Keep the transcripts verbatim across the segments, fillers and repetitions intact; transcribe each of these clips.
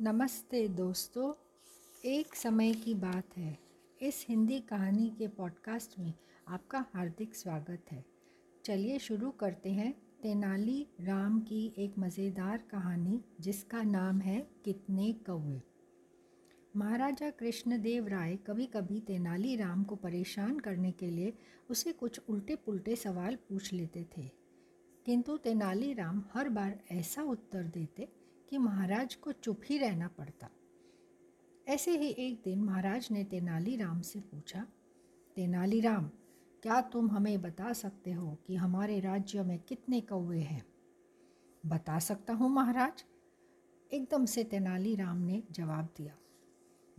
नमस्ते दोस्तों, एक समय की बात है। इस हिंदी कहानी के पॉडकास्ट में आपका हार्दिक स्वागत है। चलिए शुरू करते हैं तेनाली राम की एक मज़ेदार कहानी जिसका नाम है कितने कौवे। महाराजा कृष्णदेव राय कभी कभी तेनाली राम को परेशान करने के लिए उसे कुछ उल्टे पुल्टे सवाल पूछ लेते थे, किंतु तेनाली राम हर बार ऐसा उत्तर देते कि महाराज को चुप ही रहना पड़ता। ऐसे ही एक दिन महाराज ने तेनाली राम से पूछा, तेनाली राम, क्या तुम हमें बता सकते हो कि हमारे राज्य में कितने कौवे हैं? बता सकता हूँ महाराज, एकदम से तेनाली राम ने जवाब दिया।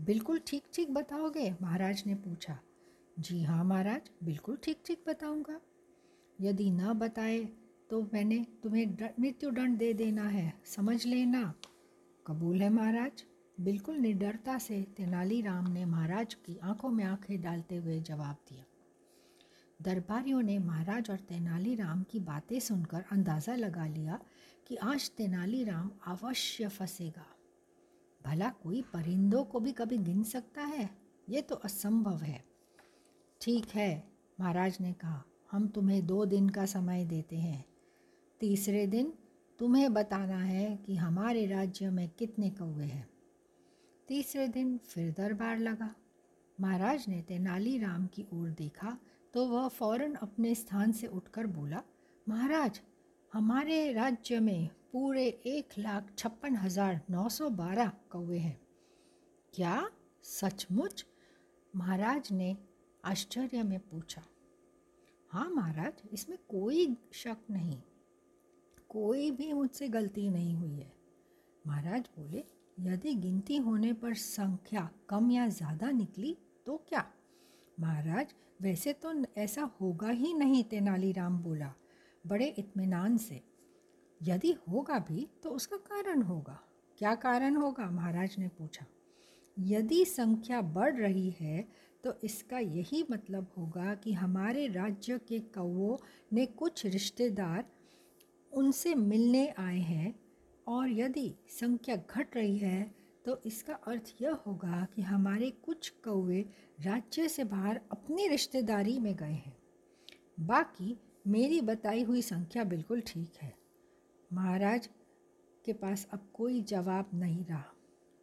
बिल्कुल ठीक ठीक बताओगे? महाराज ने पूछा। जी हाँ महाराज, बिल्कुल ठीक ठीक बताऊँगा। यदि न बताए तो मैंने तुम्हें मृत्युदंड दे देना है, समझ लेना। कबूल है महाराज, बिल्कुल निडरता से तेनाली राम ने महाराज की आंखों में आंखें डालते हुए जवाब दिया। दरबारियों ने महाराज और तेनाली राम की बातें सुनकर अंदाज़ा लगा लिया कि आज तेनाली राम अवश्य फंसेगा। भला कोई परिंदों को भी कभी गिन सकता है? ये तो असंभव है। ठीक है, महाराज ने कहा, हम तुम्हें दो दिन का समय देते हैं। तीसरे दिन तुम्हें बताना है कि हमारे राज्य में कितने कौवे हैं। तीसरे दिन फिर दरबार लगा। महाराज ने तेनाली राम की ओर देखा तो वह फौरन अपने स्थान से उठकर बोला, महाराज, हमारे राज्य में पूरे एक लाख छप्पन हज़ार नौ सौ बारह कौवे हैं। क्या सचमुच? महाराज ने आश्चर्य में पूछा। हाँ महाराज, इसमें कोई शक नहीं, कोई भी मुझसे गलती नहीं हुई है। महाराज बोले, यदि गिनती होने पर संख्या कम या ज़्यादा निकली तो क्या? महाराज, वैसे तो ऐसा होगा ही नहीं, तेनालीराम बोला बड़े इत्मीनान से। यदि होगा भी तो उसका कारण होगा। क्या कारण होगा? महाराज ने पूछा। यदि संख्या बढ़ रही है तो इसका यही मतलब होगा कि हमारे राज्य के कौवों ने कुछ रिश्तेदार उनसे मिलने आए हैं, और यदि संख्या घट रही है तो इसका अर्थ यह होगा कि हमारे कुछ कौवे राज्य से बाहर अपनी रिश्तेदारी में गए हैं। बाकी मेरी बताई हुई संख्या बिल्कुल ठीक है। महाराज के पास अब कोई जवाब नहीं रहा,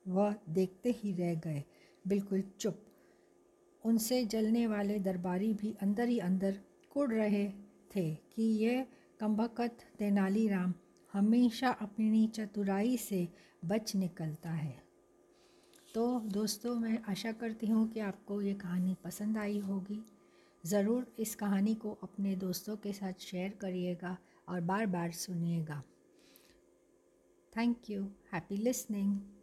वह देखते ही रह गए, बिल्कुल चुप। उनसे जलने वाले दरबारी भी अंदर ही अंदर कुढ़ रहे थे कि यह कमबख्त तेनालीराम हमेशा अपनी चतुराई से बच निकलता है। तो दोस्तों, मैं आशा करती हूँ कि आपको ये कहानी पसंद आई होगी। ज़रूर इस कहानी को अपने दोस्तों के साथ शेयर करिएगा और बार बार सुनिएगा। Thank you. Happy listening.